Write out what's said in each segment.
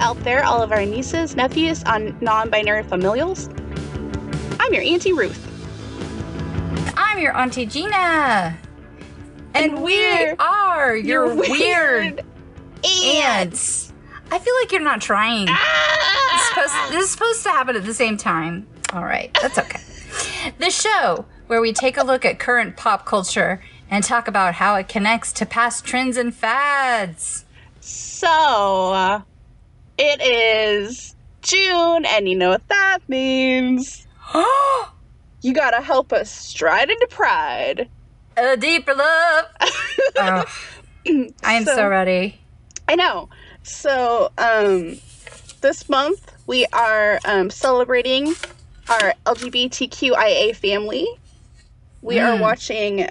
Out there, all of our nieces, nephews, and non-binary familials. I'm your Auntie Ruth. I'm your Auntie Gina. And we are your weird aunts. I feel like you're not trying. This is supposed to happen at the same time. All right, that's okay. The show where we take a look at current pop culture and talk about how it connects to past trends and fads. So... it is June, and you know what that means. You gotta help us stride into pride. A deeper love. I am so ready. I know. So, this month we are celebrating our LGBTQIA family. We are watching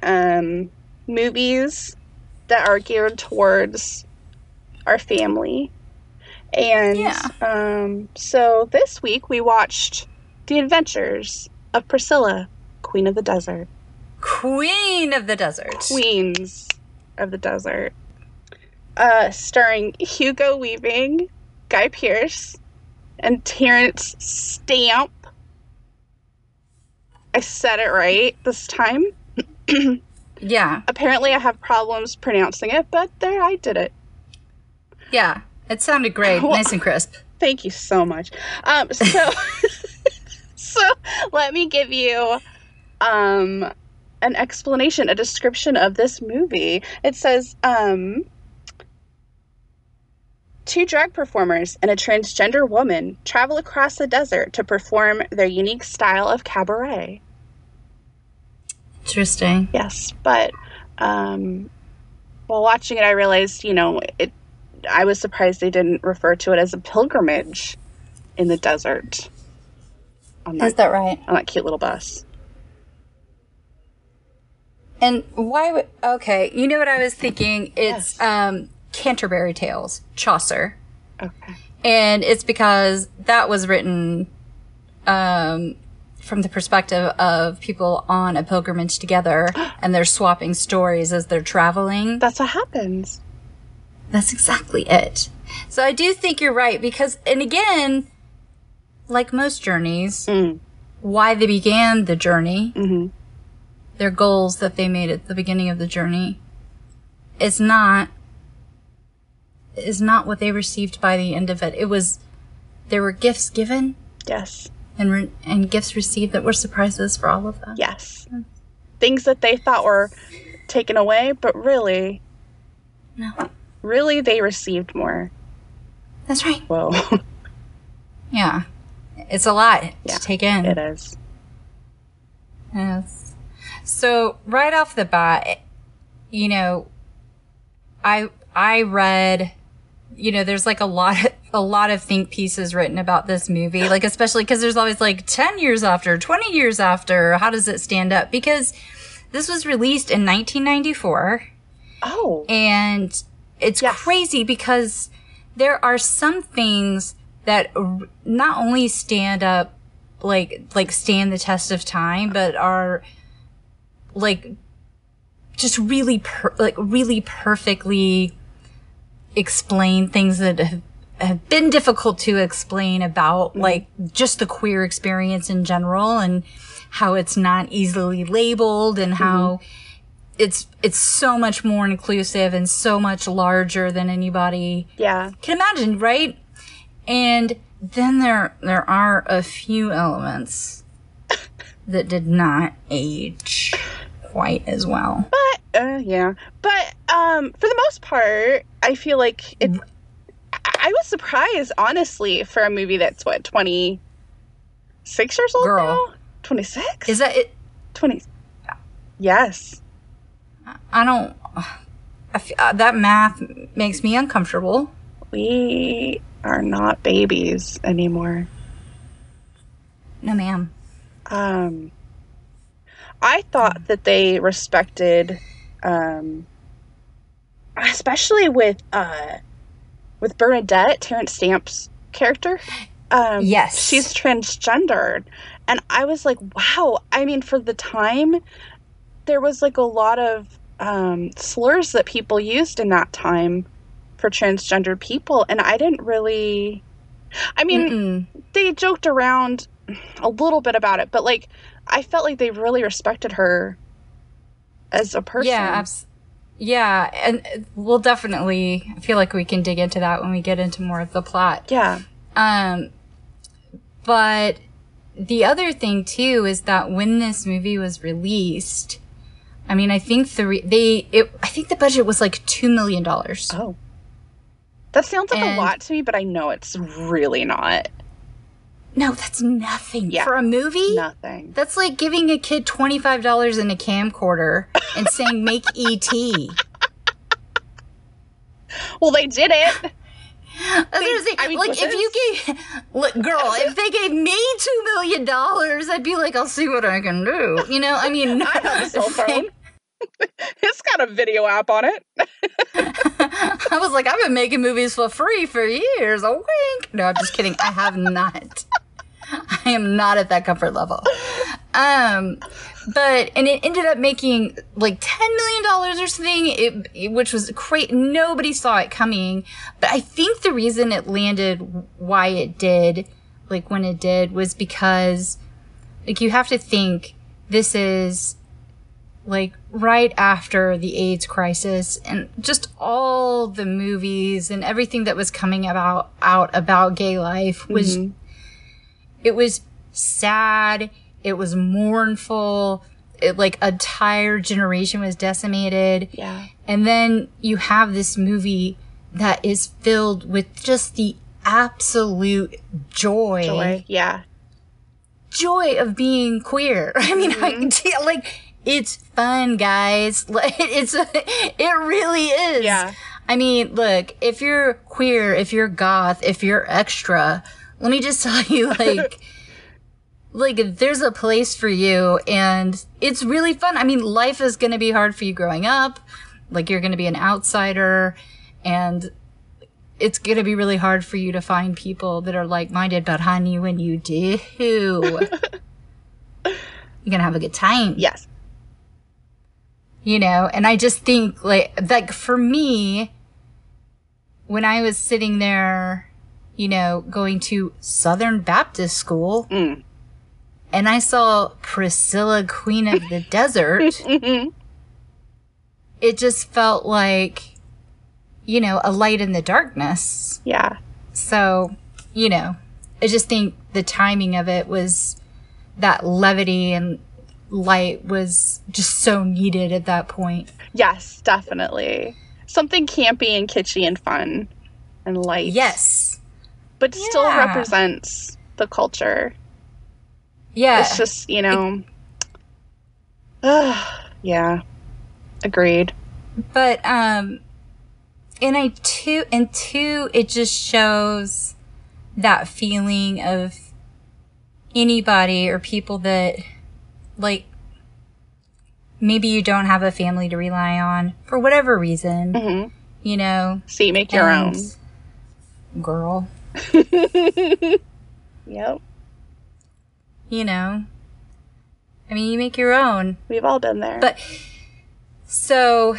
movies that are geared towards our family. And so this week we watched The Adventures of Priscilla, Queen of the Desert. Queens of the Desert. Starring Hugo Weaving, Guy Pearce, and Terence Stamp. I said it right this time. Yeah. Apparently I have problems pronouncing it, but there, I did it. Yeah. It sounded great. Well, nice and crisp. Thank you so much. So let me give you an explanation, a description of this movie. It says, two drag performers and a transgender woman travel across the desert to perform their unique style of cabaret. Interesting. Yes, but while watching it, I realized, I was surprised they didn't refer to it as a pilgrimage in the desert. Is that right? On that cute little bus. And why would... okay, you know what I was thinking? It's Canterbury Tales, Chaucer. Okay. And it's because that was written from the perspective of people on a pilgrimage together, and they're swapping stories as they're traveling. That's what happens. That's exactly it. So I do think you're right because, and again, like most journeys, why they began the journey, their goals that they made at the beginning of the journey, is not what they received by the end of it. It was, there were gifts given. Yes. And gifts received that were surprises for all of them. Yes. Things that they thought were taken away, but really... no. Really, they received more. That's right. Whoa. Yeah. It's a lot to take in. It is. Yes. So, right off the bat, I read, there's like a lot of think pieces written about this movie, like especially because there's always like 10 years after, 20 years after, how does it stand up? Because this was released in 1994. Oh. And... it's crazy because there are some things that not only stand up, like stand the test of time, but are like just really, really perfectly explain things that have been difficult to explain about like just the queer experience in general and how it's not easily labeled and how it's so much more inclusive and so much larger than anybody can imagine, right? And then there are a few elements that did not age. quite as well. But, yeah. But, for the most part, I feel like it... I was surprised, honestly, for a movie that's, what, 26 years old now? 26? Is that it? 20. Yes. I don't... that math makes me uncomfortable. We are not babies anymore. No, ma'am. I thought that they respected, especially with Bernadette, Terence Stamp's character. Yes. She's transgendered. And I was like, wow. I mean, for the time, there was like a lot of slurs that people used in that time for transgendered people. And I didn't really... I mean, they joked around a little bit about it, but like, I felt like they really respected her as a person. Yeah, yeah, and we'll definitely, I feel like we can dig into that when we get into more of the plot. Yeah. But the other thing, too, is that when this movie was released, I mean, I think I think the budget was like $2 million. Oh. That sounds like a lot to me, but I know it's really not. No, that's nothing. Yeah, for a movie? Nothing. That's like giving a kid $25 and a camcorder and saying, make E.T. Well, they did it. If they gave me $2 million, I'd be like, I'll see what I can do. You know, I mean. I have a cell phone. It's got a video app on it. I was like, I've been making movies for free for years. A wink. No, I'm just kidding. I have not. I am not at that comfort level. But it ended up making like $10 million or something, which was great. Nobody saw it coming. But I think the reason it landed why it did, like when it did, was because like you have to think this is like right after the AIDS crisis and just all the movies and everything that was coming about gay life was... Mm-hmm. It was sad. It was mournful. It, like, an entire generation was decimated. Yeah. And then you have this movie that is filled with just the absolute joy. Joy, yeah. Joy of being queer. I mean, mm-hmm. Like, it's fun, guys. Like, it really is. Yeah. I mean, look, if you're queer, if you're goth, if you're extra... Let me just tell you, like, like there's a place for you, and it's really fun. I mean, life is going to be hard for you growing up. Like, you're going to be an outsider, and it's going to be really hard for you to find people that are like-minded. But, honey, when you do, you're going to have a good time. Yes. You know, and I just think, like for me, when I was sitting there... you know, going to Southern Baptist school, and I saw Priscilla, Queen of the Desert, it just felt like, you know, a light in the darkness. Yeah. So, you know, I just think the timing of it was that levity and light was just so needed at that point. Yes, definitely. Something campy and kitschy and fun and light. Yes. But still represents the culture. Yeah. It's just, you know. Yeah. Agreed. But, it just shows that feeling of anybody or people that, like, maybe you don't have a family to rely on for whatever reason, you know. So you make your own. Girl. Yep. You know, I mean, you make your own. We've all been there. But so,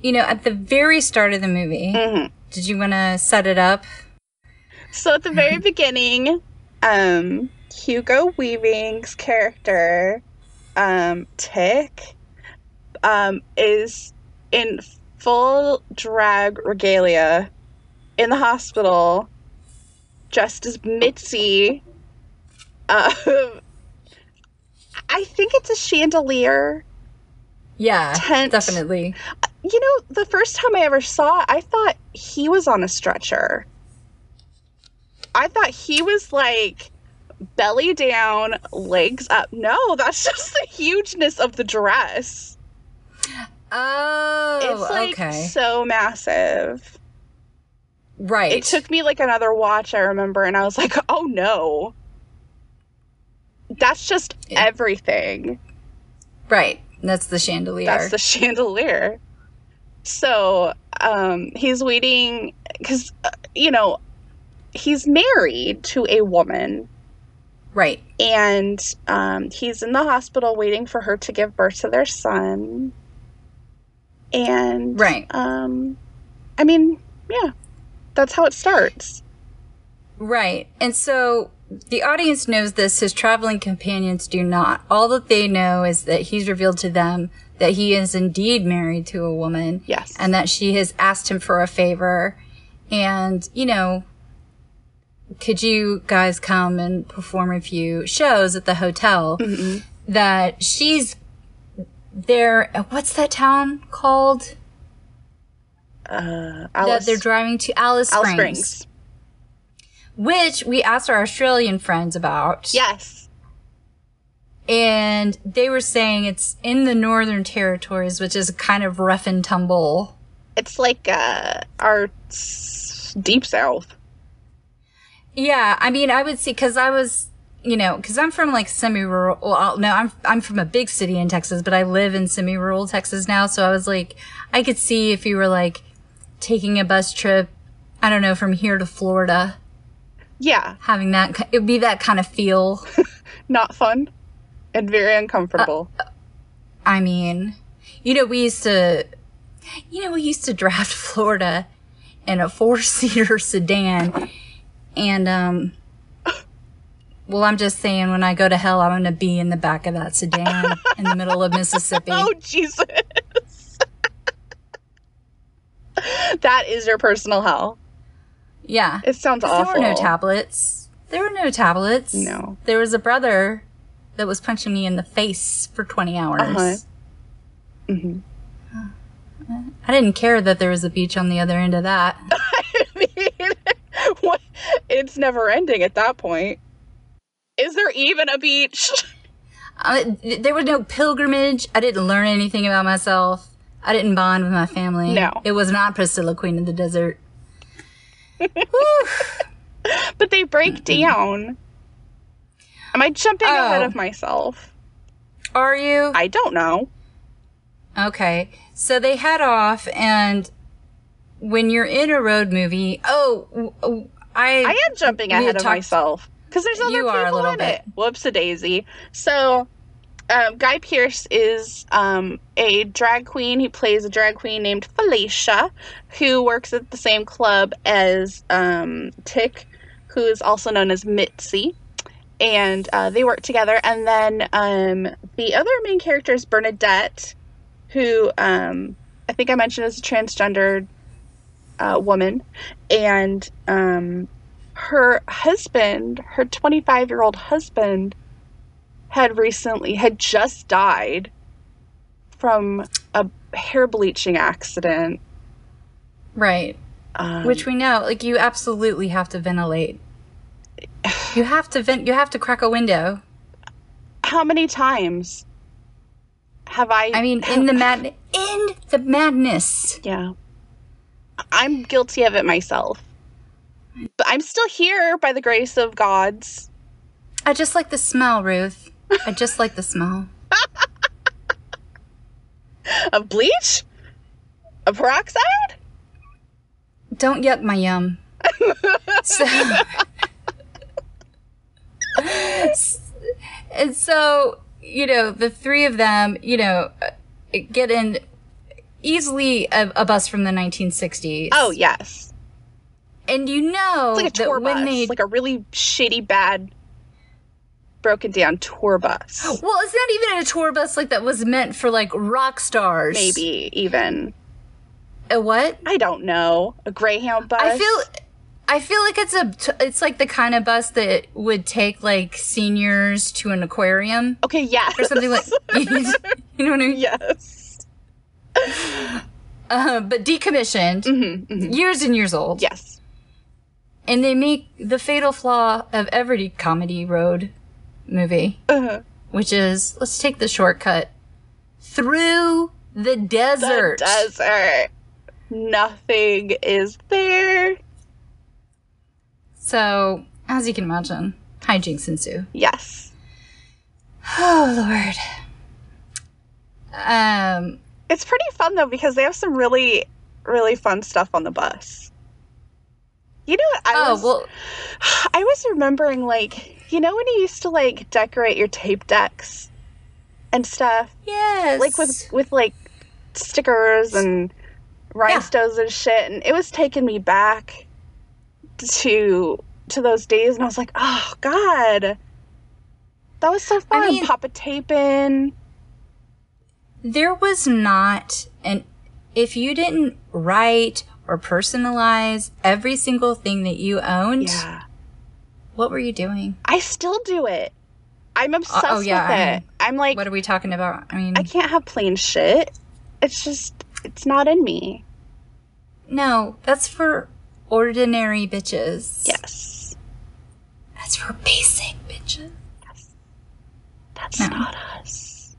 you know, at the very start of the movie, did you want to set it up? So at the very beginning, Hugo Weaving's character, Tick, is in full drag regalia in the hospital, dressed as Mitzi. I think it's a chandelier Yeah, tent. Definitely. You know, the first time I ever saw it, I thought he was on a stretcher. I thought he was like belly down, legs up. No, that's just the hugeness of the dress. Oh, it's like so massive. Right. It took me like another watch, I remember, and I was like, oh no. That's just everything. Right. That's the chandelier. That's the chandelier. So he's waiting because, you know, he's married to a woman. Right. And he's in the hospital waiting for her to give birth to their son. And, right. I mean, yeah, that's how it starts. Right. And so... the audience knows this. His traveling companions do not. All that they know is that he's revealed to them that he is indeed married to a woman. Yes. And that she has asked him for a favor. And, you know, could you guys come and perform a few shows at the hotel? Mm-hmm. That she's there. What's that town called? Alice. That they're driving to? Alice Springs. Alice Springs. Which we asked our Australian friends about. Yes. And they were saying it's in the Northern Territories, which is kind of rough and tumble. It's like our deep south. Yeah, I mean, I would see, because I was, you know, because I'm from like semi-rural. Well, no, I'm from a big city in Texas, but I live in semi-rural Texas now. So I was like, I could see if you were like taking a bus trip, I don't know, from here to Florida. Yeah. Having that, it would be that kind of feel. Not fun and very uncomfortable. I mean, you know, we used to drive to Florida in a 4-seater sedan. And, well, I'm just saying, when I go to hell, I'm going to be in the back of that sedan in the middle of Mississippi. Oh, Jesus. That is your personal hell. Yeah. It sounds awful. There were no tablets. No. There was a brother that was punching me in the face for 20 hours. Uh-huh. Mm-hmm. I didn't care that there was a beach on the other end of that. I mean, what? It's never ending at that point. Is there even a beach? There was no pilgrimage. I didn't learn anything about myself. I didn't bond with my family. No. It was not Priscilla, Queen of the Desert. But they break down. Am I jumping ahead of myself? Are you? I don't know. Okay. So they head off, and when you're in a road movie, I am jumping ahead of myself because there's other people in it. Whoops-a-daisy. So Guy Pearce is a drag queen. He plays a drag queen named Felicia, who works at the same club as Tick, who is also known as Mitzi. And they work together. And then the other main character is Bernadette, who I think I mentioned is a transgendered woman. And her husband, her 25-year-old husband, had just died from a hair bleaching accident. Right. Which we know, like, you absolutely have to ventilate. You have to crack a window. How many times have I mean, in the madness. Yeah. I'm guilty of it myself. But I'm still here by the grace of God's. I just like the smell, Ruth. I just like the smell. Of bleach? Of peroxide? Don't yuck my yum. And so, you know, the three of them, you know, get in easily a bus from the 1960s. Oh, yes. And you know... it's like a tour bus. Like a really shitty, bad... broken down tour bus. Well, it's not even a tour bus like that was meant for like rock stars. Maybe even a what? I don't know. A Greyhound bus. I feel like it's like the kind of bus that would take like seniors to an aquarium. Okay, yes. Or something like, you know what I mean? Yes. But decommissioned, years and years old. Yes. And they make the fatal flaw of every comedy road movie, which is, let's take the shortcut through the desert. The desert. Nothing is there. So, as you can imagine, hijinks ensue. Yes. Oh, Lord. It's pretty fun, though, because they have some really, really fun stuff on the bus. You know, I was remembering, like, you know when you used to, like, decorate your tape decks and stuff? Yes. Like, with like, stickers and rhinestones and shit. And it was taking me back to those days. And I was like, oh, God. That was so fun. I mean, Papa taping. There was not an... If you didn't write or personalize every single thing that you owned, what were you doing? I still do it. I'm obsessed with it. I'm like... What are we talking about? I mean... I can't have plain shit. It's just... It's not in me. No, that's for ordinary bitches. Yes. That's for basic bitches. Yes. That's not us.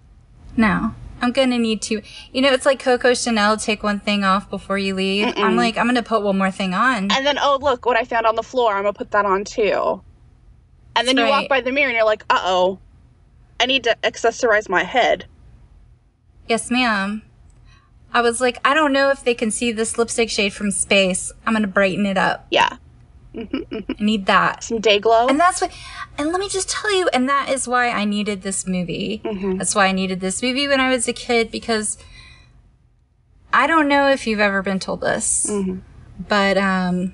No. I'm going to need to... You know, it's like Coco Chanel, take one thing off before you leave. I'm like, I'm going to put one more thing on. And then, oh, look, what I found on the floor. I'm going to put that on, too. And then you walk by the mirror and you're like, uh-oh. I need to accessorize my head. Yes, ma'am. I was like, I don't know if they can see this lipstick shade from space. I'm going to brighten it up. Yeah. I need that. Some day glow. And that's what, and let me just tell you, and that is why I needed this movie. That's why I needed this movie when I was a kid, because I don't know if you've ever been told this, but I'm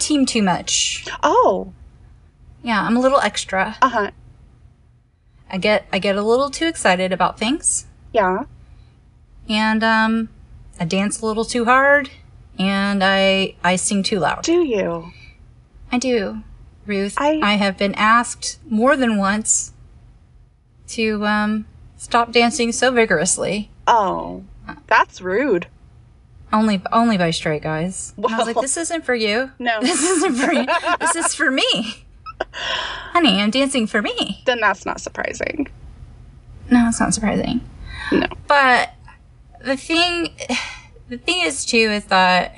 team too much. Oh. Yeah, I'm a little extra. I get a little too excited about things. Yeah. And I dance a little too hard. And I sing too loud. Do you? I do, Ruth. I have been asked more than once to stop dancing so vigorously. Oh, that's rude. Only by straight guys. Well, and I was like, this isn't for you. No. This isn't for you. This is for me. Honey, I'm dancing for me. Then that's not surprising. No, it's not surprising. No. But the thing is, too, is that,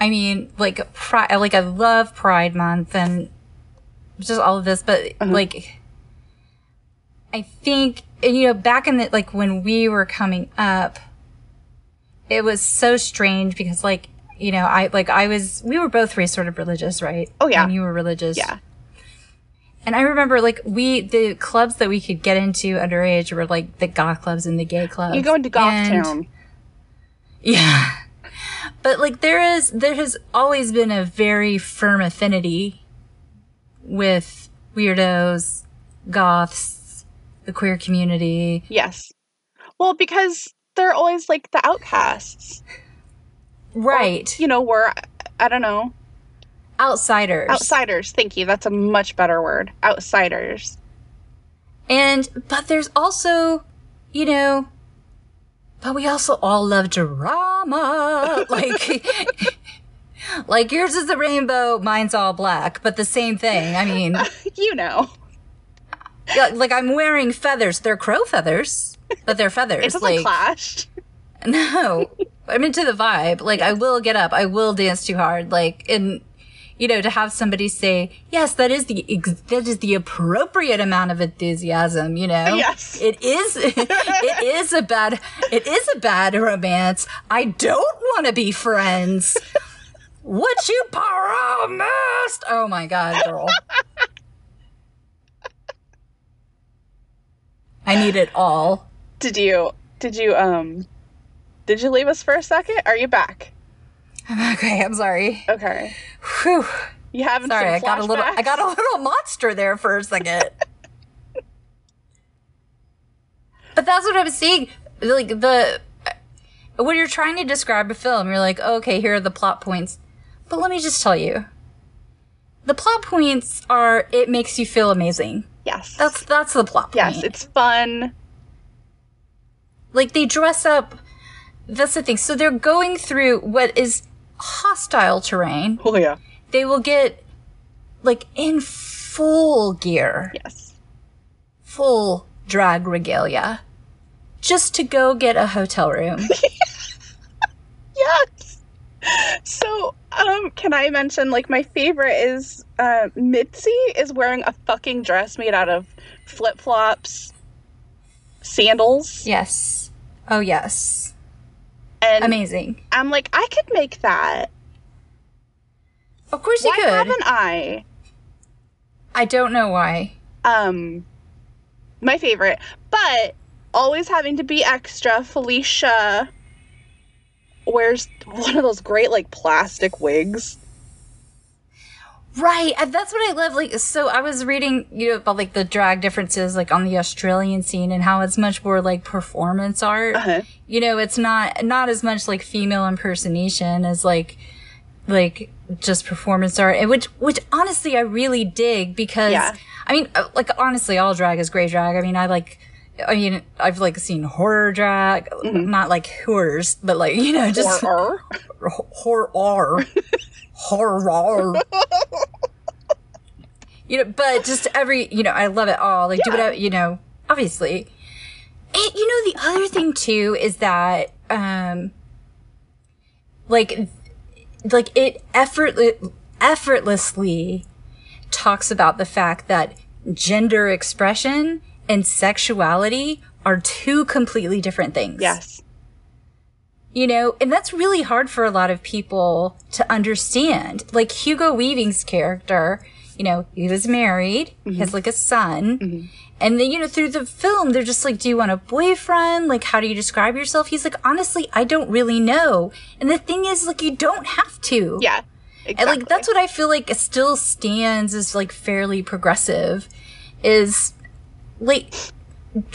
I mean, like, I love Pride Month and just all of this, but, like, I think, and, you know, back in the, like, when we were coming up, it was so strange because, like, you know, we were both raised sort of religious, right? Oh, yeah. And you were religious. Yeah. And I remember, like, the clubs that we could get into underage were, like, the goth clubs and the gay clubs. You go into goth town. Yeah, but like there has always been a very firm affinity with weirdos, goths, the queer community. Yes. Well, because they're always like the outcasts. Right. Or, you know, we're, I don't know. Outsiders. Outsiders. Thank you. That's a much better word. Outsiders. But there's also, you know... But we also all love drama. Like yours is the rainbow, mine's all black, but the same thing. I mean, you know, like I'm wearing feathers. They're crow feathers, but they're feathers. It doesn't clash. No, I'm into the vibe. Like I will get up. I will dance too hard. Like, and you know, to have somebody say, yes, that is the appropriate amount of enthusiasm, you know? Yes. It is a bad romance. I don't want to be friends. Would you promised? Oh my God, girl. I need it all. Did you leave us for a second? Are you back? I'm okay. I'm sorry. Okay. Whew. You having some flashbacks? I got a little monster there for a second. But that's what I was seeing. Like when you're trying to describe a film, you're like, oh, okay, here are the plot points. But let me just tell you, the plot points are it makes you feel amazing. Yes. That's the plot point. Yes, it's fun. Like, they dress up. That's the thing. So they're going through what is hostile terrain. Oh, yeah. They will get, like, in full gear. Yes. Full drag regalia. Just to go get a hotel room. Yes. So, can I mention, like, my favorite is Mitzi is wearing a fucking dress made out of flip-flops, sandals. Yes. Oh, yes. And amazing. I'm like, I could make that. Of course you could. Why haven't I? I don't know why. My favorite. But always having to be extra, Felicia wears one of those great, like, plastic wigs. Right. That's what I love. Like, so I was reading, you know, about, like, the drag differences, like, on the Australian scene and how it's much more, like, performance art. Uh-huh. You know, it's not as much, like, female impersonation as, like, just performance art, which honestly I really dig because, yeah. I mean, like, honestly, all drag is great drag. I mean, I've, like, seen horror drag, mm-hmm. not, like, horrors, but, like, you know, just... Horror. Horror. You know, but just every, you know, I love it all. Like, yeah. Do whatever, you know, obviously. And, you know, the other thing, too, is that, like, it effortlessly talks about the fact that gender expression and sexuality are two completely different things. Yes. You know, and that's really hard for a lot of people to understand. Like, Hugo Weaving's character, you know, he was married, mm-hmm. he has, like, a son. Mm-hmm. And then, you know, through the film, they're just like, do you want a boyfriend? Like, how do you describe yourself? He's like, honestly, I don't really know. And the thing is, like, you don't have to. Yeah, exactly. And, like, that's what I feel like it still stands as, like, fairly progressive is... like,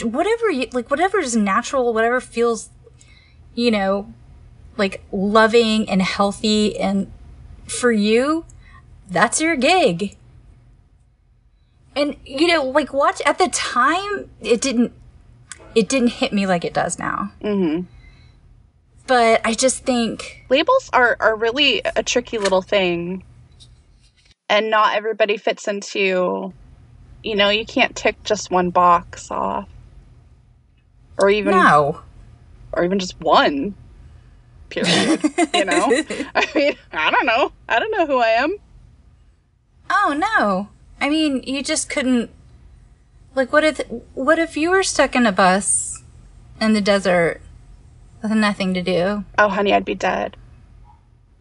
whatever you, like, whatever is natural, whatever feels, you know, like, loving and healthy and for you, that's your gig. And, you know, like, watch, at the time, it didn't hit me like it does now. Mm-hmm. But I just think... labels are really a tricky little thing. And not everybody fits into... you know, you can't tick just one box off. Or even... no. Or even just one. Period. You know? I mean, I don't know. I don't know who I am. Oh, no. I mean, you just couldn't... like, what if you were stuck in a bus in the desert with nothing to do? Oh, honey, I'd be dead.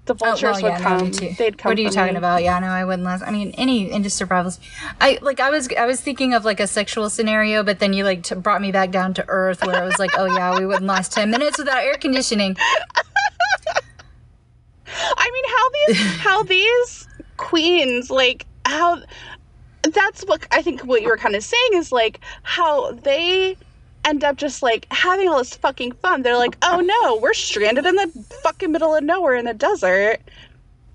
The vultures would come. No, they'd come. What are you talking about? Yeah, no, I wouldn't last. I mean, any industry problems. I was thinking of, like, a sexual scenario, but then you, like, brought me back down to earth where I was like, oh yeah, we wouldn't last 10 minutes without air conditioning. I mean, how these queens, like, how that's what I think what you were kind of saying is, like, how they end up just, like, having all this fucking fun. They're like, oh no, we're stranded in the fucking middle of nowhere in the desert.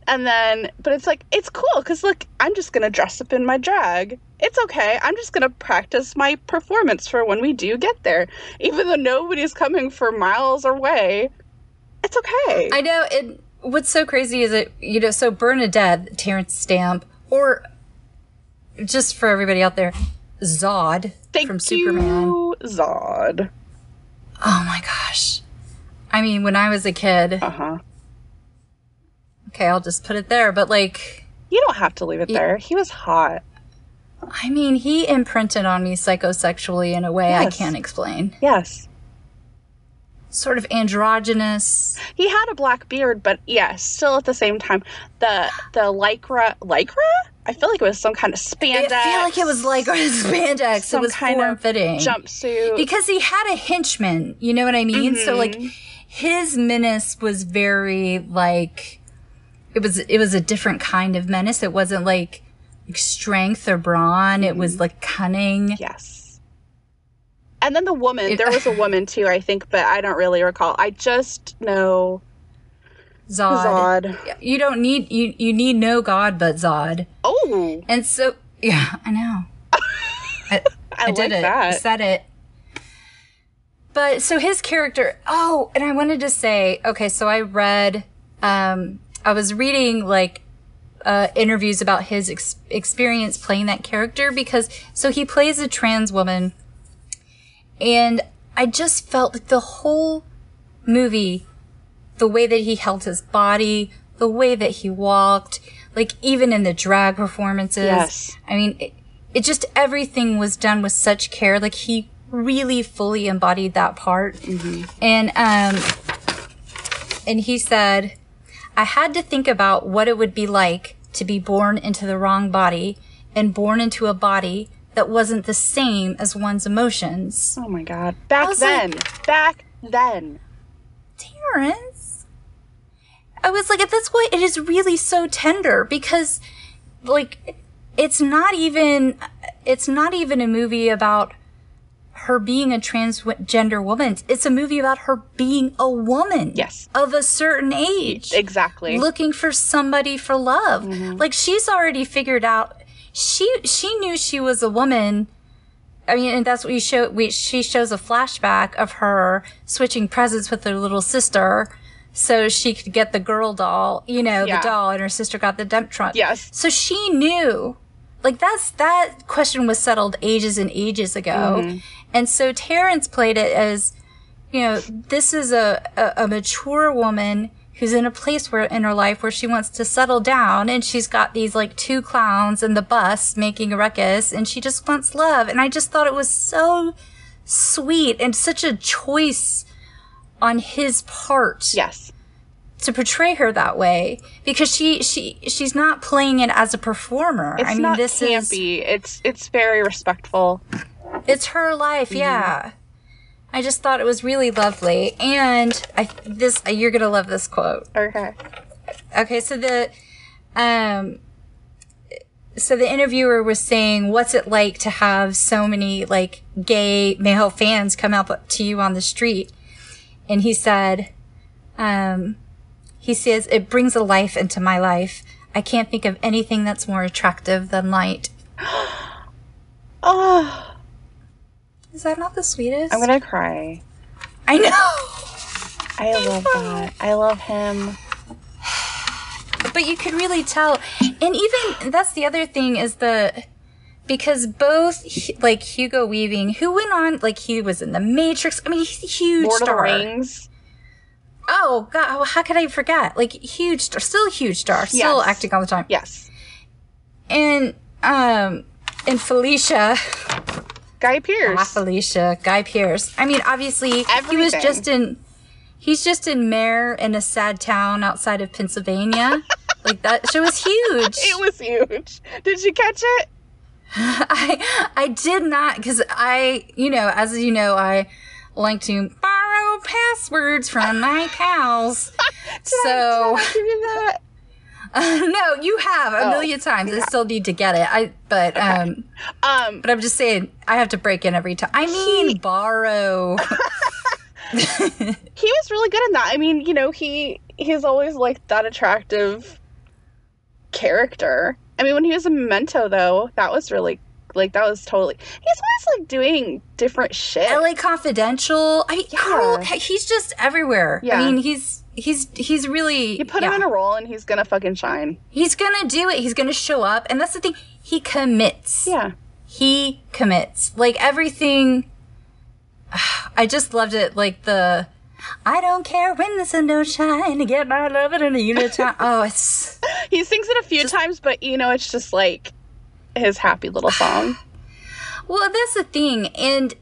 And then, but it's like, it's cool, because look, I'm just going to dress up in my drag. It's okay. I'm just going to practice my performance for when we do get there. Even though nobody's coming for miles away, it's okay. I know. It, what's so crazy is it, you know, so Bernadette, Terence Stamp, or just for everybody out there, Zod from Superman. Zod. Oh my gosh. I mean, when I was a kid. Uh-huh. Okay, I'll just put it there, but, like, you don't have to leave it there. He was hot. I mean, he imprinted on me psychosexually in a way I can't explain. Yes. Sort of androgynous. He had a black beard, but yeah, still at the same time, the lycra? I feel like it was some kind of spandex. I feel like it was like spandex. Some it was kind form of fitting jumpsuit. Because he had a henchman, you know what I mean? Mm-hmm. So, like, his menace was very, like, it was a different kind of menace. It wasn't like strength or brawn. Mm-hmm. It was, like, cunning. Yes. And then the woman, there was a woman too, I think, but I don't really recall. I just know Zod. You don't need, you need no God but Zod. Oh. And so, yeah, I know. I like that. I said it. But so his character, oh, and I wanted to say, okay, so I read, I was reading like interviews about his experience playing that character, because so he plays a trans woman, and I just felt like the whole movie, the way that he held his body, the way that he walked, like even in the drag performances. Yes. I mean, it just, everything was done with such care. Like he really fully embodied that part. Mm-hmm. And he said, I had to think about what it would be like to be born into the wrong body and born into a body that wasn't the same as one's emotions. Oh my God. Back then. Like, back then. Terence. I was like, that's why it is really so tender, because like it's not even a movie about her being a transgender woman. It's a movie about her being a woman. Yes. Of a certain age. Exactly. Looking for somebody for love. Mm-hmm. Like she's already figured out. She knew she was a woman. I mean, and that's what she shows a flashback of her switching presents with her little sister so she could get the girl doll, the doll, and her sister got the dump truck. Yes. So she knew, like that question was settled ages and ages ago. Mm-hmm. And so Terence played it as, this is a mature woman who's in a place in her life where she wants to settle down, and she's got these like two clowns in the bus making a ruckus, and she just wants love. And I just thought it was so sweet and such a choice on his part. Yes. To portray her that way, because she's not playing it as a performer. It's not campy. It's very respectful. It's her life. Mm-hmm. Yeah. I just thought it was really lovely, and you're gonna love this quote. Okay. So the interviewer was saying, "What's it like to have so many like gay male fans come up to you on the street?" And he said, "He says it brings a life into my life. I can't think of anything that's more attractive than light." Oh. Is that not the sweetest? I'm gonna cry. I know. I love that. I love him. But you could really tell, and even that's the other thing is because both like Hugo Weaving, who went on like he was in The Matrix. I mean, he's a huge star. Lord of the Rings. Oh God, how could I forget? Like huge star, still acting all the time. Yes. And Felicia. Guy Pearce. Guy Pearce. I mean, obviously, everything. He was just in. He's just in Mare in a sad town outside of Pennsylvania. Like that show was huge. It was huge. Did you catch it? I did not, because I like to borrow passwords from my pals. Did I give you that? No, you have a million times. Yeah. I still need to get it. But I'm just saying I have to break in every time. I mean, borrow. He was really good in that. I mean, he's always like that attractive character. I mean, when he was in Memento, though, that was really like that was totally. He's always like doing different shit. LA Confidential. He's just everywhere. Yeah. I mean, He's really... You put him in a role and he's going to fucking shine. He's going to do it. He's going to show up. And that's the thing. He commits. Yeah. He commits. Like, everything... I just loved it. Like, the... I don't care when the sun don't shine to get my love in a unitime. Oh, it's... He sings it a few times, but, it's just, like, his happy little song. Well, that's the thing. And...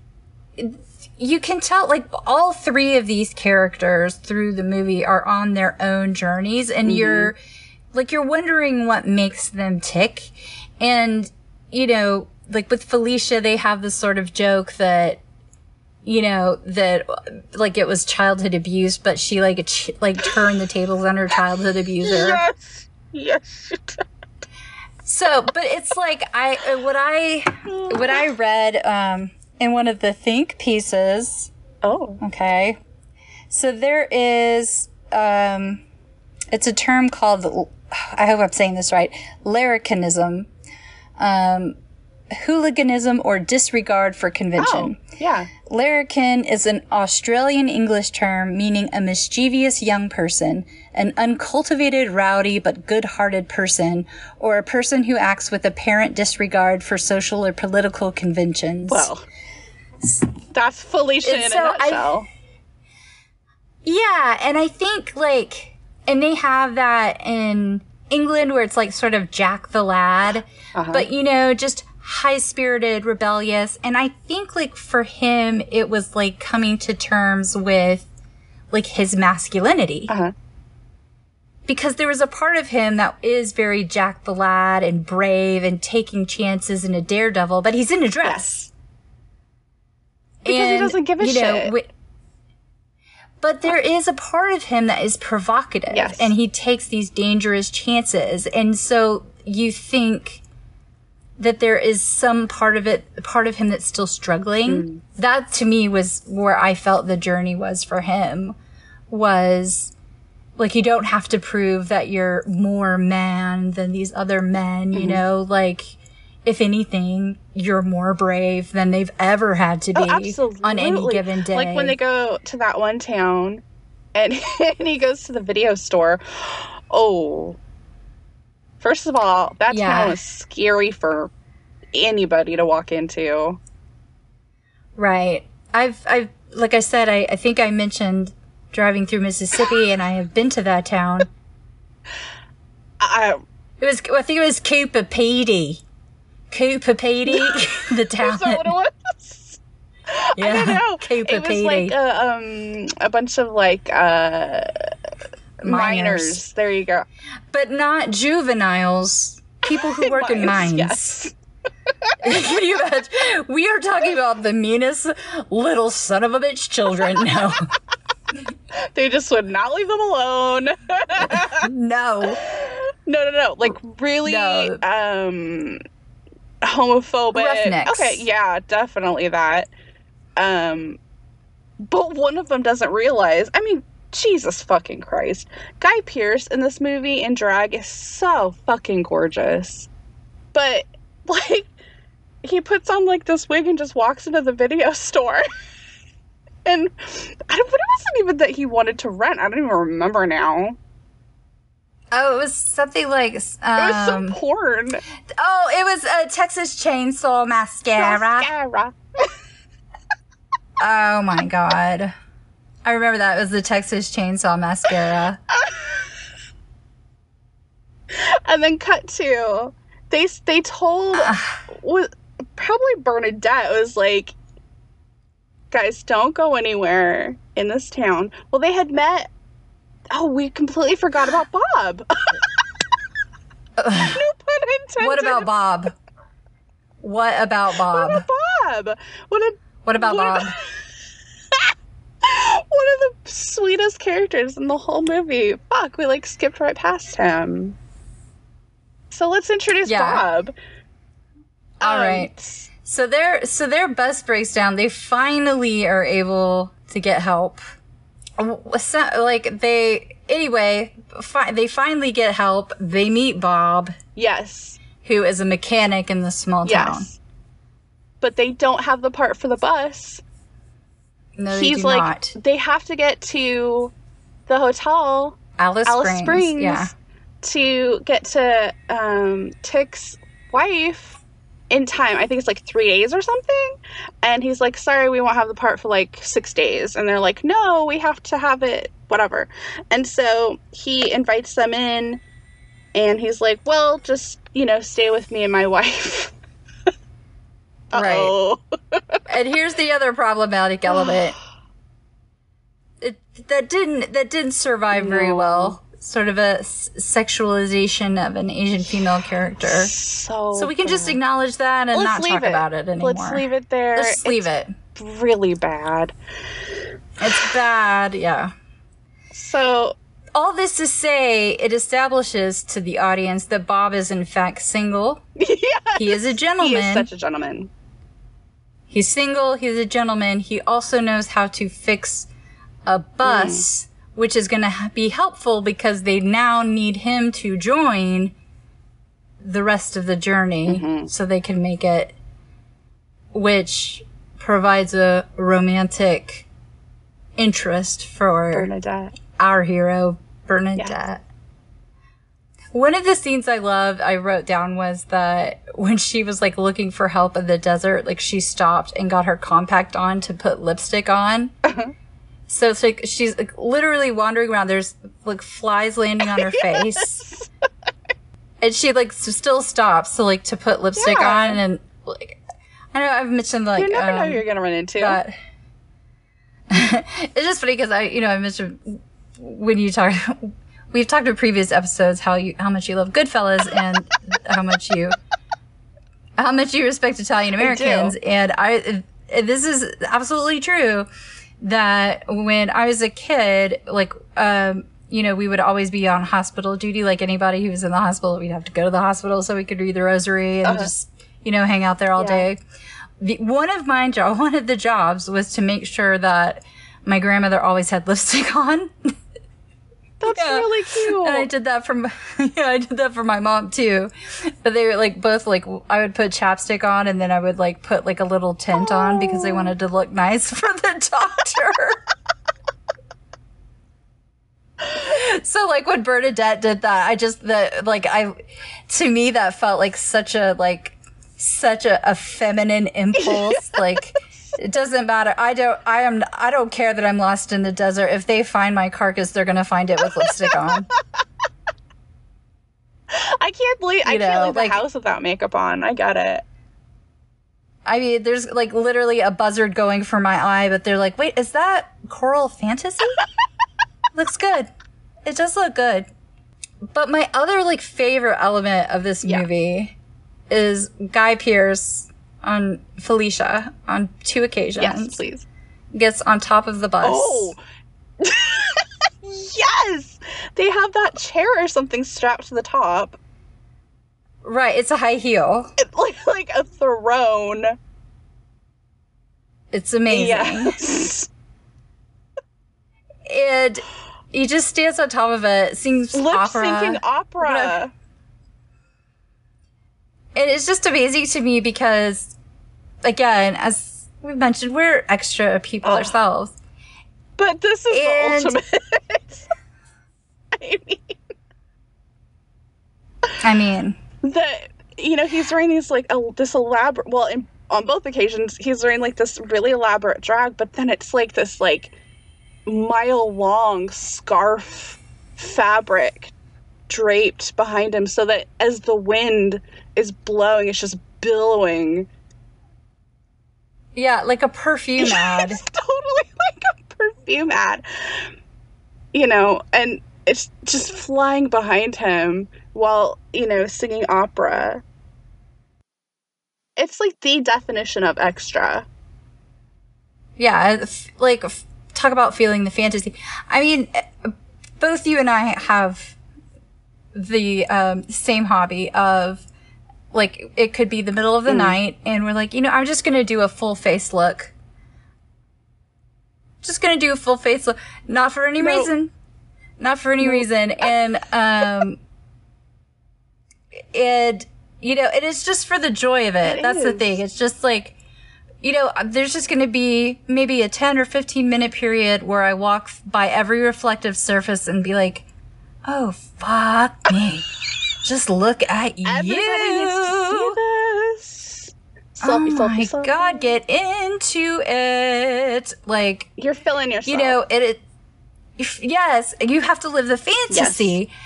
You can tell, like, all three of these characters through the movie are on their own journeys, and mm-hmm. you're wondering what makes them tick. And, like, with Felicia, they have this sort of joke that, that, like, it was childhood abuse, but she, like, turned the tables on her childhood abuser. Yes! Yes, she did. So, but it's like, what I read, in one of the think pieces. Oh. Okay. So there is, it's a term called, I hope I'm saying this right, larrikinism, hooliganism or disregard for convention. Oh, yeah. Larrikin is an Australian English term meaning a mischievous young person, an uncultivated, rowdy, but good-hearted person, or a person who acts with apparent disregard for social or political conventions. Well, that's Felicia in a nutshell. Yeah, and I think, like, and they have that in England where it's, like, sort of Jack the Lad, but, you know, just high-spirited, rebellious. And I think, like, for him, it was, like, coming to terms with, like, his masculinity. Because there was a part of him that is very Jack the Lad and brave and taking chances and a daredevil, but he's in a dress. Because he doesn't give a shit. But there is a part of him that is provocative, and he takes these dangerous chances. And so you think that there is some part of him that's still struggling. That, to me, was where I felt the journey was for him, was, like, you don't have to prove that you're more man than these other men, you know? Like, if anything, you're more brave than they've ever had to be on any given day. Like when they go to that one town and, and he goes to the video store. Oh, first of all, that town was scary for anybody to walk into. Right. I've like I said, I think I mentioned driving through Mississippi and I have been to that town. I think it was Coober Pedy. Coober Pedy, the town. Is that what it was? Yeah, I don't know. Coober Pedy. It was like a bunch of like miners. There you go. But not juveniles. People who work in mines. Yes. Can you imagine? We are talking about the meanest little son of a bitch children now. They just would not leave them alone. No. Like really. No. Homophobic. Roughnecks. Okay, yeah, definitely that. But one of them doesn't realize. I mean, Jesus fucking Christ. Guy Pearce in this movie in drag is so fucking gorgeous. But, like, he puts on, like, this wig and just walks into the video store. And but it wasn't even that he wanted to rent. I don't even remember now. Oh, it was something like... it was some porn. Oh, it was a Texas Chainsaw Mascara. Oh, my God. I remember that. It was the Texas Chainsaw Mascara. And then cut to... They told... probably Bernadette was like, guys, don't go anywhere in this town. Well, they had met... Oh, we completely forgot about Bob. No pun intended. What about Bob? What about Bob? What about Bob? One of the sweetest characters in the whole movie. Fuck, we like skipped right past him. So let's introduce Bob. All right. So their bus breaks down. They finally are able to get help. They finally get help. They meet Bob. Yes. Who is a mechanic in the small town. Yes. But they don't have the part for the bus. No, they do not. He's like, they have to get to the hotel. Alice Springs. Yeah. To get to Tick's wife in time. I think it's like 3 days or something. And he's like, sorry, we won't have the part for like 6 days. And they're like, no, we have to have it, whatever. And so he invites them in and he's like, well, just, you know, stay with me and my wife. Right. And here's the other problematic element. That didn't survive very well. Sort of a sexualization of an Asian female character. So we can just acknowledge that and not talk about it anymore. Let's leave it there. Let's leave it. Really bad. It's bad, yeah. So all this to say, it establishes to the audience that Bob is in fact single. Yes. He is a gentleman. He is such a gentleman. He's single. He's a gentleman. He also knows how to fix a bus. Which is going to be helpful because they now need him to join the rest of the journey so they can make it which provides a romantic interest for Bernadette, our hero, Bernadette. Yeah. One of the scenes I loved, I wrote down, was that when she was like looking for help in the desert, like she stopped and got her compact on to put lipstick on. Uh-huh. So it's like she's like literally wandering around. There's like flies landing on her face, and she like still stops to like to put lipstick on. And like, I know I've mentioned like you never know who you're gonna run into. That. It's just funny because I mentioned when you talk. We've talked in previous episodes how much you love Goodfellas and how much you respect Italian Americans, and this is absolutely true that when I was a kid, like we would always be on hospital duty, like anybody who was in the hospital, we'd have to go to the hospital so we could read the rosary and just hang out there all day. One of the jobs was to make sure that my grandmother always had lipstick on. That's really cute. And I did that for my mom too. But they were like both like I would put chapstick on and then I would like put like a little tint on because they wanted to look nice for the doctor. So like when Bernadette did that, to me that felt like such a feminine impulse. Like it doesn't matter. I don't care that I'm lost in the desert. If they find my carcass, they're gonna find it with lipstick on. I can't leave the house without makeup on. I get it. I mean, there's like literally a buzzard going for my eye, but they're like, wait, is that Coral Fantasy? Looks good. It does look good. But my other like favorite element of this movie is Guy Pearce on Felicia on two occasions. Yes, please. Gets on top of the bus. Oh! Yes! They have that chair or something strapped to the top. Right, it's a high heel. It looks like a throne. It's amazing. Yes. And he just stands on top of it, sings opera. Lip-syncing opera. Yeah. And it's just amazing to me because, again, as we mentioned, we're extra people ourselves. But this is the ultimate. I mean. He's wearing these, like, this elaborate, on both occasions, he's wearing, like, this really elaborate drag, but then it's, like, this, like, mile-long scarf fabric draped behind him so that as the wind is blowing, it's just billowing. Yeah, like a perfume ad. It's totally like a perfume ad. And it's just flying behind him while, singing opera. It's like the definition of extra. Yeah, like talk about feeling the fantasy. I mean, both you and I have the same hobby of like it could be the middle of the night and we're like, I'm just going to do a full face look. Not for any reason. And, and it's just for the joy of it. That's the thing. It's just like, there's just going to be maybe a 10 or 15 minute period where I walk by every reflective surface and be like, oh, fuck me. Just look at you. Everybody needs to see this. Selfie. God, get into it. Like you're filling yourself. Yes, you have to live the fantasy. Yes.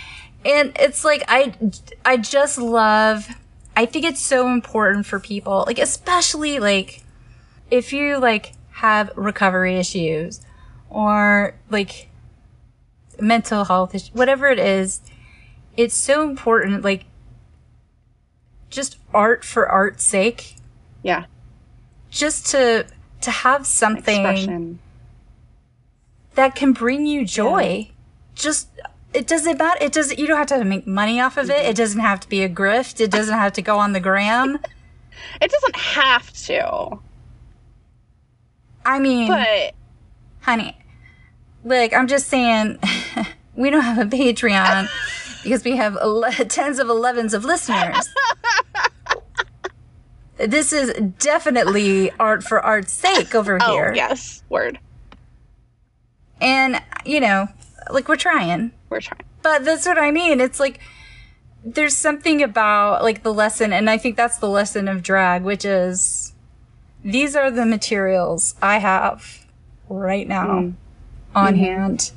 And it's like I just love. I think it's so important for people, like especially like if you like have recovery issues or like mental health issues, whatever it is. It's so important, like, just art for art's sake. Yeah. Just to have something expression that can bring you joy. Yeah. Just, it doesn't matter. It doesn't, you don't have to make money off of it. It doesn't have to be a grift. It doesn't have to go on the gram. It doesn't have to. I mean, but honey, like, I'm just saying, we don't have a Patreon. Because we have tens of elevens of listeners. This is definitely art for art's sake over here. Oh, yes. Word. And, you know, like, we're trying. We're trying. But that's what I mean. It's like, there's something about, like, the lesson, and I think that's the lesson of drag, which is, these are the materials I have right now on hand.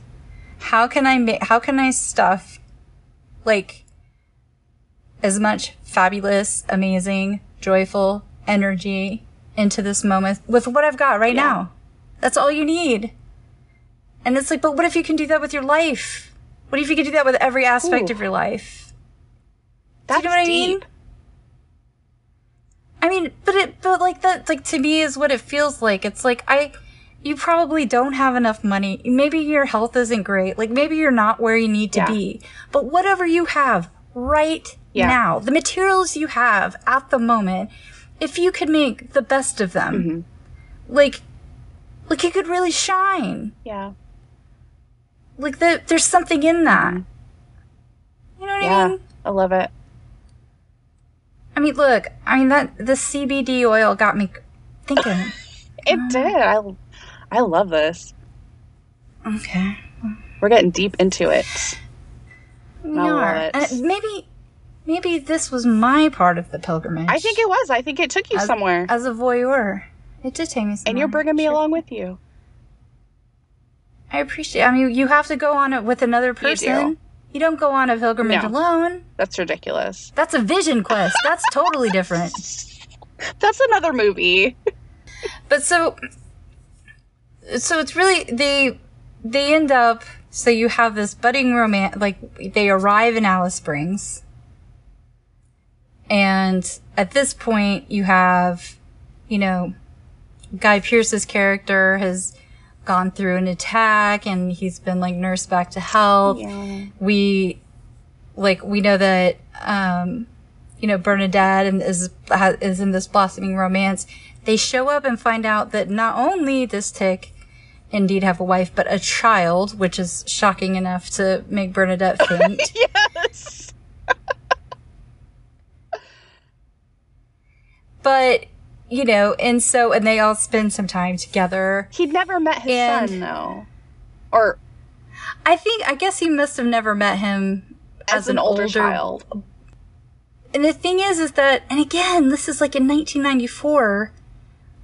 How can I stuff, like, as much fabulous, amazing, joyful energy into this moment with what I've got right now? That's all you need. And it's like, but what if you can do that with your life? What if you can do that with every aspect of your life? That's deep. I mean, but like that, like, to me is what it feels like. It's like, you probably don't have enough money. Maybe your health isn't great. Like, maybe you're not where you need to be, but whatever you have right now, the materials you have at the moment, if you could make the best of them, like you could really shine. Yeah. Like, there's something in that. You know what I mean? I love it. I mean, look, that the CBD oil got me thinking. It did. I love this. Okay. We're getting deep into it. I love it. Maybe this was my part of the pilgrimage. I think it was. I think it took you somewhere. As a voyeur. It did take me somewhere. And you're bringing me along with you. I appreciate it. I mean, you have to go on it with another person. You do. You don't go on a pilgrimage alone. That's ridiculous. That's a vision quest. That's totally different. That's another movie. But so it's really, they end up, so you have this budding romance, like, they arrive in Alice Springs. And at this point, you have, you know, Guy Pearce's character has gone through an attack and he's been, like, nursed back to health. Yeah. We know that, you know, Bernadette is in this blossoming romance. They show up and find out that not only does Tick indeed have a wife, but a child, which is shocking enough to make Bernadette faint. Yes! But, you know, and they all spend some time together. He'd never met his son, though. Or... I guess he must have never met him as an older child. And the thing is that, and again, this is like in 1994...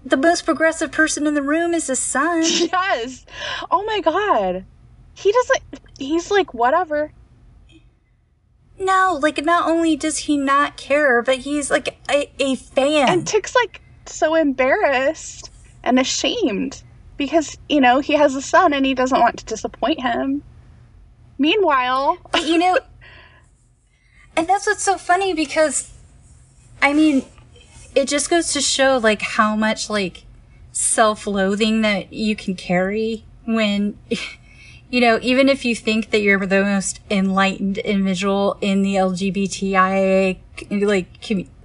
the most progressive person in the room is his son. Yes. Oh my God. He's like, whatever. No, like, not only does he not care, but he's like a fan. And Tick's like so embarrassed and ashamed because, you know, he has a son and he doesn't want to disappoint him. Meanwhile, but, you know, and that's what's so funny because, I mean, it just goes to show, like, how much, like, self-loathing that you can carry when, you know, even if you think that you're the most enlightened individual in the LGBTIA,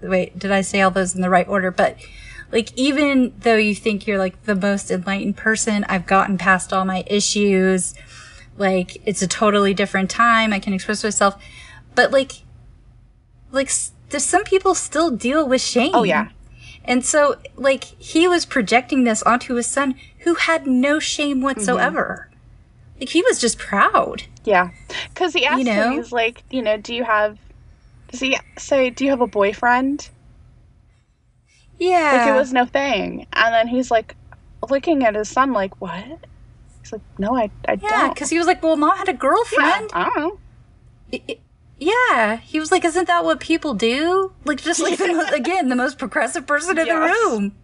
wait, did I say all those in the right order? But, like, even though you think you're, like, the most enlightened person, I've gotten past all my issues, like, it's a totally different time, I can express myself, but, like, there's some people still deal with shame. Oh, yeah. And so, like, he was projecting this onto his son who had no shame whatsoever. Mm-hmm. Like, he was just proud. Yeah. Because he asked him, he's like, you know, do you have a boyfriend? Yeah. Like, it was no thing. And then he's, like, looking at his son like, what? He's like, no, I don't. Yeah, because he was like, well, Mom had a girlfriend. Yeah, I don't know. Yeah, he was like, isn't that what people do? Like, just like, the most progressive person in the room.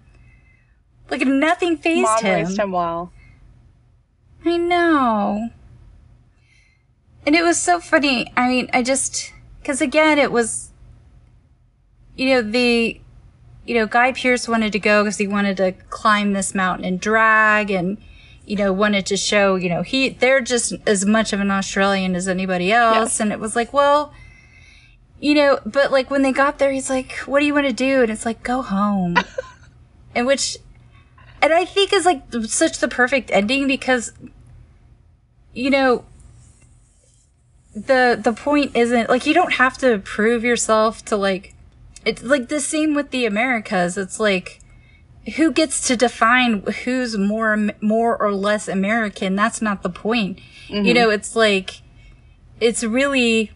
Like, nothing fazed him. Mom raised him well. I know. And it was so funny. I mean, because again, it was, you know, Guy Pearce wanted to go because he wanted to climb this mountain and drag and, you know, wanted to show, you know, they're just as much of an Australian as anybody else. Yeah. And it was like, well, you know, but like when they got there, he's like, what do you want to do? And it's like, go home. and I think is like such the perfect ending because, you know, the point isn't like, you don't have to prove yourself to like It's like the same with the Americas. It's like, who gets to define who's more or less American? That's not the point. Mm-hmm. You know, it's like, it's really,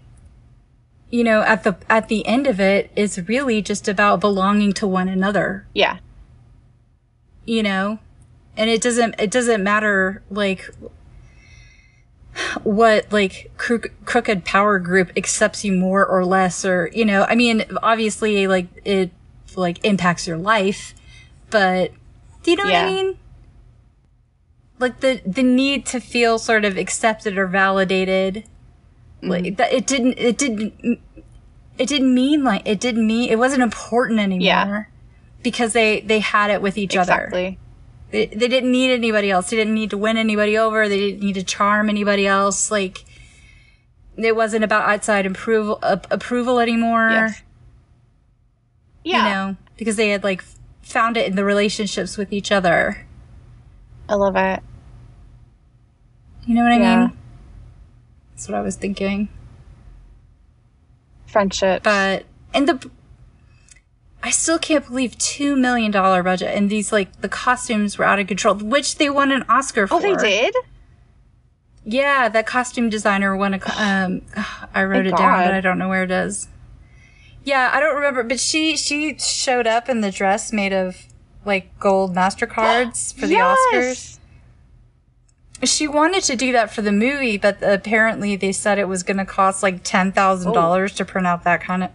you know, at the end of it, it's really just about belonging to one another. Yeah. You know, and it doesn't matter like what like crooked power group accepts you more or less, or, you know, I mean, obviously like it like impacts your life, but do you know what I mean? Like the need to feel sort of accepted or validated, mm-hmm. like that it didn't mean it wasn't important anymore because they had it with each other. They didn't need anybody else. They didn't need to win anybody over. They didn't need to charm anybody else. Like, it wasn't about outside approval anymore. Yes. Yeah. You know, because they had, like, found it in the relationships with each other. I love it. You know what I mean? That's what I was thinking. Friendship. But, and I still can't believe $2 million budget, and these, like, the costumes were out of control, which they won an Oscar for. Oh, they did? Yeah, that costume designer won a, I wrote it down, but I don't know where it is. Yeah, I don't remember, but she showed up in the dress made of, like, gold MasterCards for the Oscars. She wanted to do that for the movie, but apparently they said it was going to cost, like, $10,000 to print out that kind of...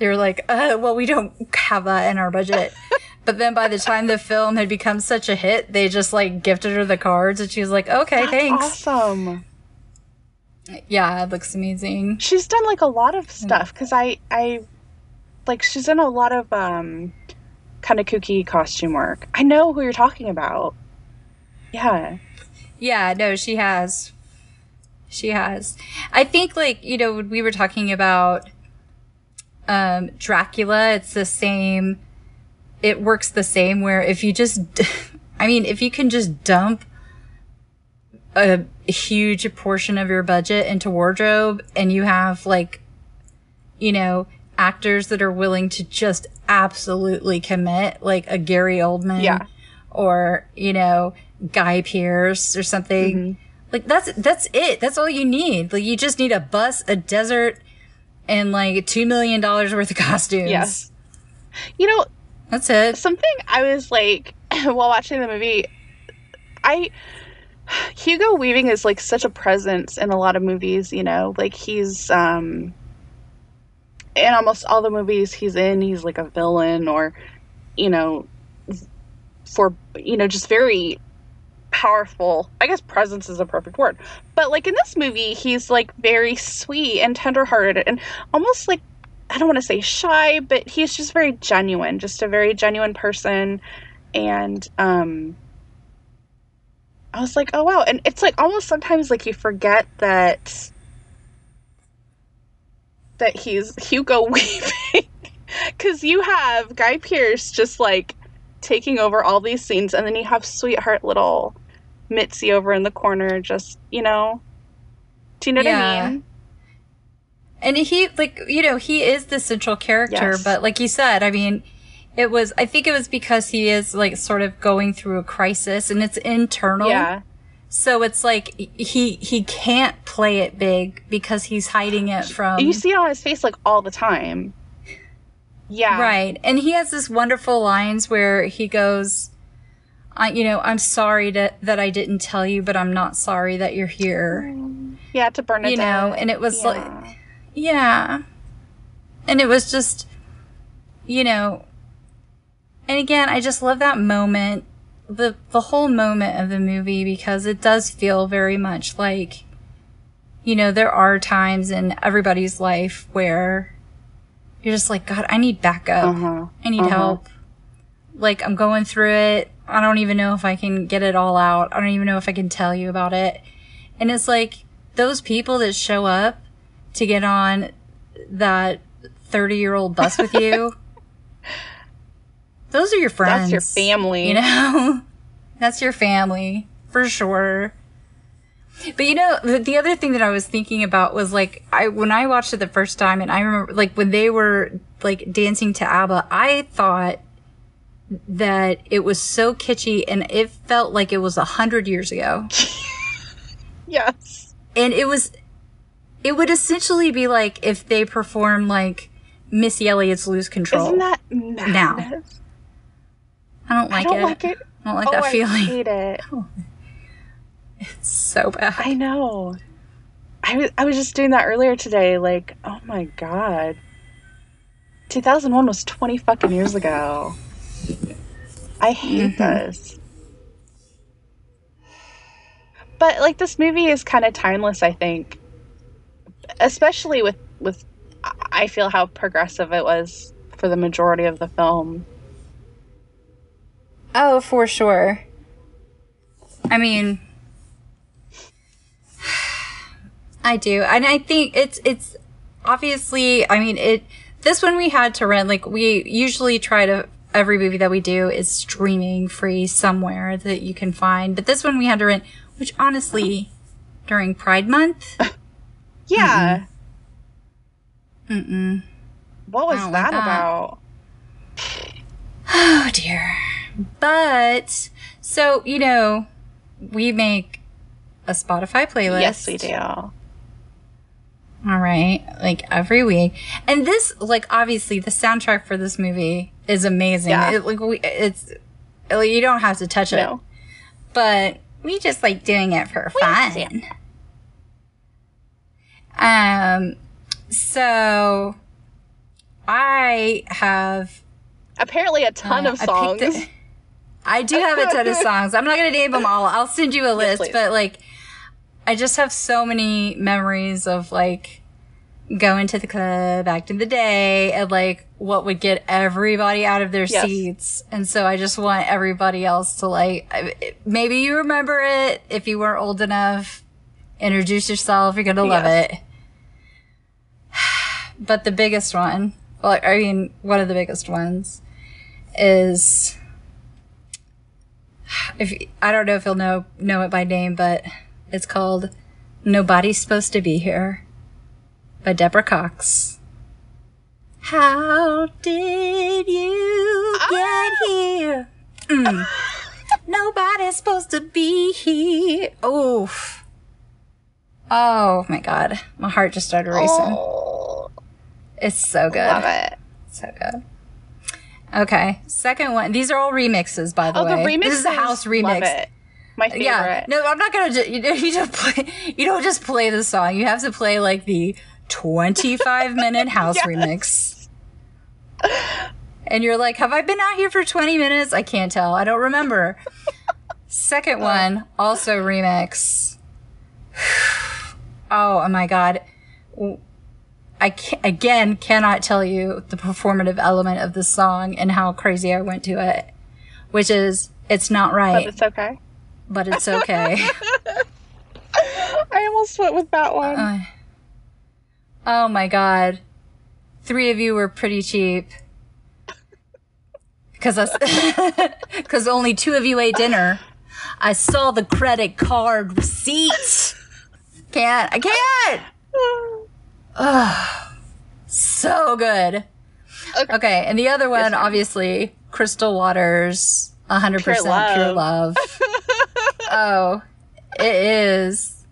They were like, well, we don't have that in our budget. But then by the time the film had become such a hit, they just, like, gifted her the cards, and she was like, okay, thanks. Awesome. Yeah, it looks amazing. She's done, like, a lot of stuff, because I she's done a lot of kind of kooky costume work. I know who you're talking about. Yeah. Yeah, no, she has. She has. I think, like, you know, when we were talking about... Dracula, it's the same, it works the same where if you just, I mean, if you can just dump a huge portion of your budget into wardrobe and you have, like, you know, actors that are willing to just absolutely commit, like a Gary Oldman or, you know, Guy Pearce or something, mm-hmm. like that's it. That's all you need. Like, you just need a bus, a desert, and, like, $2 million worth of costumes. Yes. You know... That's it. Something I was, like, while watching the movie, Hugo Weaving is, like, such a presence in a lot of movies, you know? Like, he's, in almost all the movies he's in, he's, like, a villain or, you know, just very... powerful. I guess presence is a perfect word. But, like, in this movie, he's, like, very sweet and tenderhearted and almost, like, I don't want to say shy, but he's just very genuine, just a very genuine person. And I was like, oh, wow. And it's, like, almost sometimes, like, you forget that he's Hugo Weaving, because you have Guy Pearce just, like, taking over all these scenes, and then you have sweetheart little Mitzi over in the corner, just, you know, do you know what I mean? And he, like, you know, he is the central character, but like you said, I mean, I think it was because he is, like, sort of going through a crisis, and it's internal. Yeah. So it's like, he can't play it big because he's hiding it from... You see it on his face, like, all the time. Yeah. Right. And he has this wonderful lines where he goes, I'm sorry that I didn't tell you, but I'm not sorry that you're here. Yeah, to Bernadette. You know, and it was like, yeah. And it was just, you know, and again, I just love that moment, the whole moment of the movie, because it does feel very much like, you know, there are times in everybody's life where you're just like, God, I need backup. Uh-huh. I need help. Like, I'm going through it. I don't even know if I can get it all out. I don't even know if I can tell you about it. And it's like, those people that show up to get on that 30-year-old bus with you, those are your friends. That's your family. You know? That's your family, for sure. But you know, the other thing that I was thinking about was like, when I watched it the first time, and I remember like when they were like dancing to ABBA, I thought that it was so kitschy and it felt like it was 100 years ago. Yes. And it would essentially be like if they performed like Missy Elliott's Lose Control. Isn't that madness? Now. I don't like it. I don't like that feeling. I hate it. Oh. It's so bad. I know. I was just doing that earlier today. Like, oh my God. 2001 was 20 fucking years ago. I hate this. But, like, this movie is kind of timeless, I think. Especially with, I feel how progressive it was for the majority of the film. Oh, for sure. I mean... I do. And I think it's obviously, I mean, this one we had to rent, like we usually try to, every movie that we do is streaming free somewhere that you can find. But this one we had to rent, which honestly, during Pride Month. Yeah. Mm-mm. What was that about? Oh dear. But, so, you know, we make a Spotify playlist. Yes, we do. All right, like every week, and this, like, obviously, the soundtrack for this movie is amazing. Yeah. It's you don't have to touch it, but we just like doing it for fun. So I have apparently a ton of songs. I do have a ton of songs. I'm not gonna name them all. I'll send you a list, yes, but like. I just have so many memories of, like, going to the club, acting the day, and, like, what would get everybody out of their seats. And so I just want everybody else to, like, maybe you remember it. If you weren't old enough, introduce yourself. You're going to love it. But the biggest one, well, I mean, one of the biggest ones is, I don't know if you'll know it by name, but... It's called Nobody's Supposed to Be Here by Deborah Cox. How did you get here? Mm. Nobody's supposed to be here. Oof. Oh, my God. My heart just started racing. Oh, it's so good. Love it. So good. Okay. Second one. These are all remixes, by the way. Oh, the remixes? This is a house remix. Love it. My favorite. Yeah. No, I'm not going to... You don't just play the song. You have to play, like, the 25-minute house remix. And you're like, have I been out here for 20 minutes? I can't tell. I don't remember. Second one, also remix. Oh, my God. I cannot tell you the performative element of the song and how crazy I went to it, which is, it's not right. But it's okay. But it's okay. I almost went with that one. Oh, my God. Three of you were pretty cheap. Because only two of you ate dinner. I saw the credit card receipt. I can't. Oh, so good. Okay, and the other one, obviously, Crystal Waters, 100% Pure Love. Oh, it is.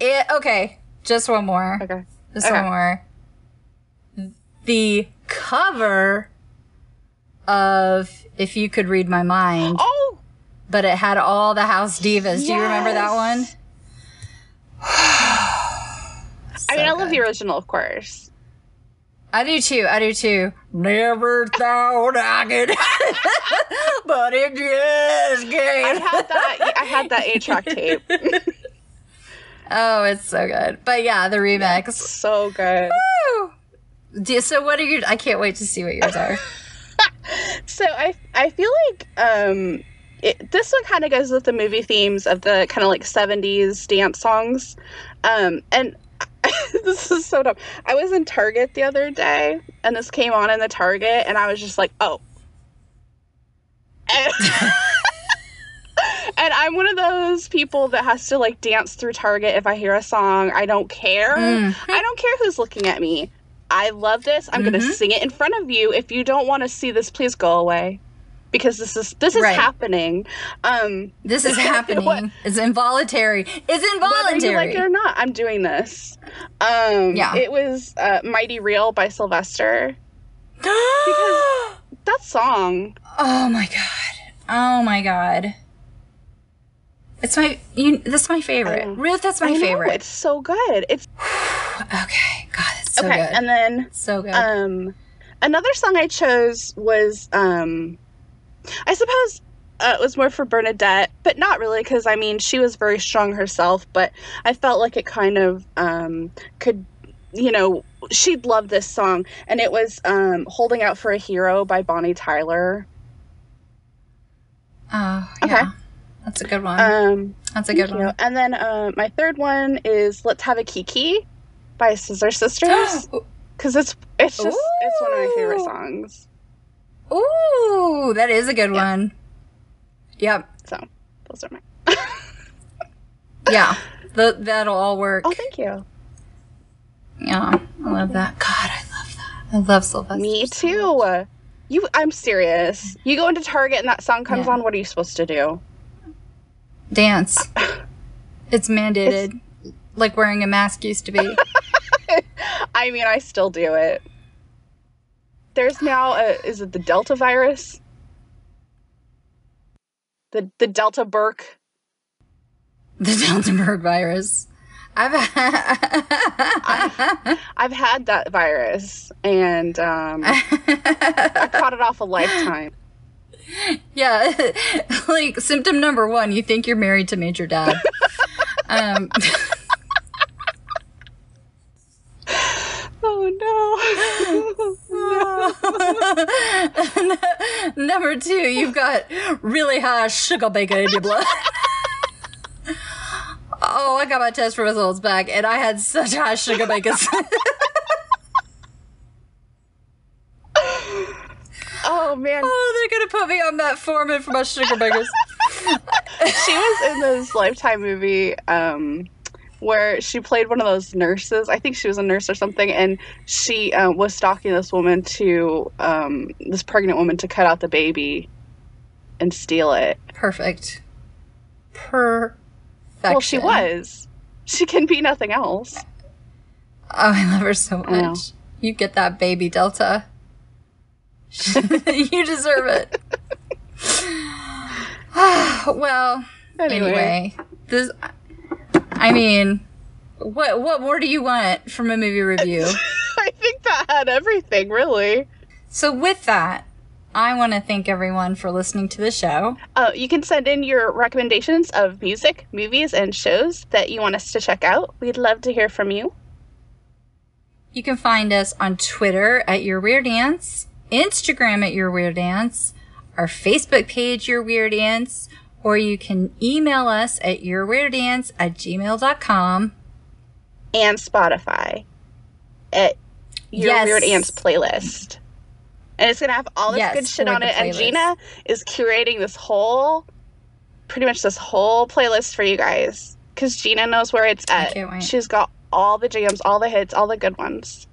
Okay, just one more. Okay. One more. The cover of If You Could Read My Mind. Oh! But it had all the house divas. Yes. Do you remember that one? I love the original, of course. I do too. Never thought I could, but it just came. I had that 8-track tape. Oh, it's so good. But yeah, the remix. Yeah, it's so good. Woo! So what are your... I can't wait to see what yours are. So I feel like this one kind of goes with the movie themes of the kind of like 70s dance songs. And... this is so dumb. I was in Target the other day, and this came on in the Target, and I was just like, oh. And, And I'm one of those people that has to, like, dance through Target if I hear a song. I don't care. Mm-hmm. I don't care who's looking at me. I love this. I'm going to sing it in front of you. If you don't want to see this, please go away. Because this is happening. This is happening. What, it's involuntary. It's involuntary. Whether you like it or not, I'm doing this. It was Mighty Real by Sylvester. Because that song. Oh, my God. Oh, my God. It's that's my favorite. Ruth, that's my favorite. It's so good. It's okay. God, it's so good. And then so good. Another song I chose was I suppose it was more for Bernadette, but not really, because I mean she was very strong herself. But I felt like it kind of could, you know, she'd love this song, and it was "Holding Out for a Hero" by Bonnie Tyler. Oh, yeah. Okay. That's a good one. That's a good one. And then my third one is "Let's Have a Kiki" by Scissor Sisters, because it's just it's one of my favorite songs. Ooh, that is a good one. Yep. So those are mine. Yeah, that'll all work. Oh, thank you. Yeah, I love that. God, I love that. I love Sylvester. Me too. So I'm serious. You go into Target and that song comes on. What are you supposed to do? Dance. It's mandated. It's like wearing a mask used to be. I mean, I still do it. There's now is it the Delta virus? The Delta Burke? The Delta Burke virus. I've had that virus, and I caught it off a Lifetime. Yeah, like symptom number one, you think you're married to Major Dad. Oh no. Number two, you've got really high sugar baker in your blood. Oh, I got my test results back, and I had such high sugar bakers. Oh, man. Oh, they're going to put me on that foreman for my sugar bakers. She was in this Lifetime movie where she played one of those nurses. I think she was a nurse or something. And she was stalking this woman this pregnant woman to cut out the baby and steal it. Perfect. Perfection. Well, she was. She can be nothing else. Oh, I love her so much. You get that baby, Delta. You deserve it. Well, anyway, this. I mean, what more do you want from a movie review? I think that had everything, really. So with that, I want to thank everyone for listening to the show. You can send in your recommendations of music, movies, and shows that you want us to check out. We'd love to hear from you. You can find us on Twitter at Your Weird Ants, Instagram at Your Weird Ants, our Facebook page, Your Weird Ants, or you can email us at yourweirdants@gmail.com. And Spotify at Your Weird Ants playlist. And it's going to have all this good shit on it. Playlist. And Gina is curating pretty much this whole playlist for you guys. Because Gina knows where it's at. She's got all the jams, all the hits, all the good ones.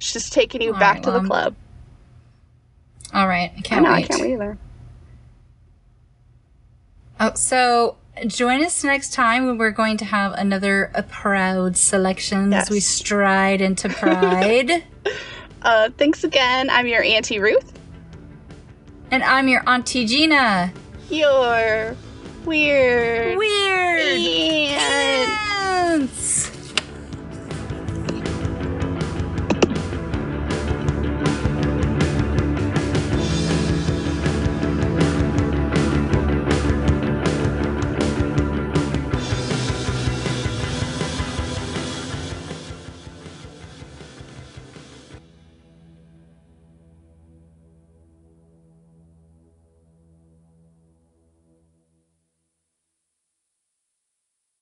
She's taking you back to the club. All right. I can't wait either. Oh, so join us next time when we're going to have another proud selection as we stride into pride. Thanks again. I'm your Auntie Ruth. And I'm your Auntie Gina. You're weird.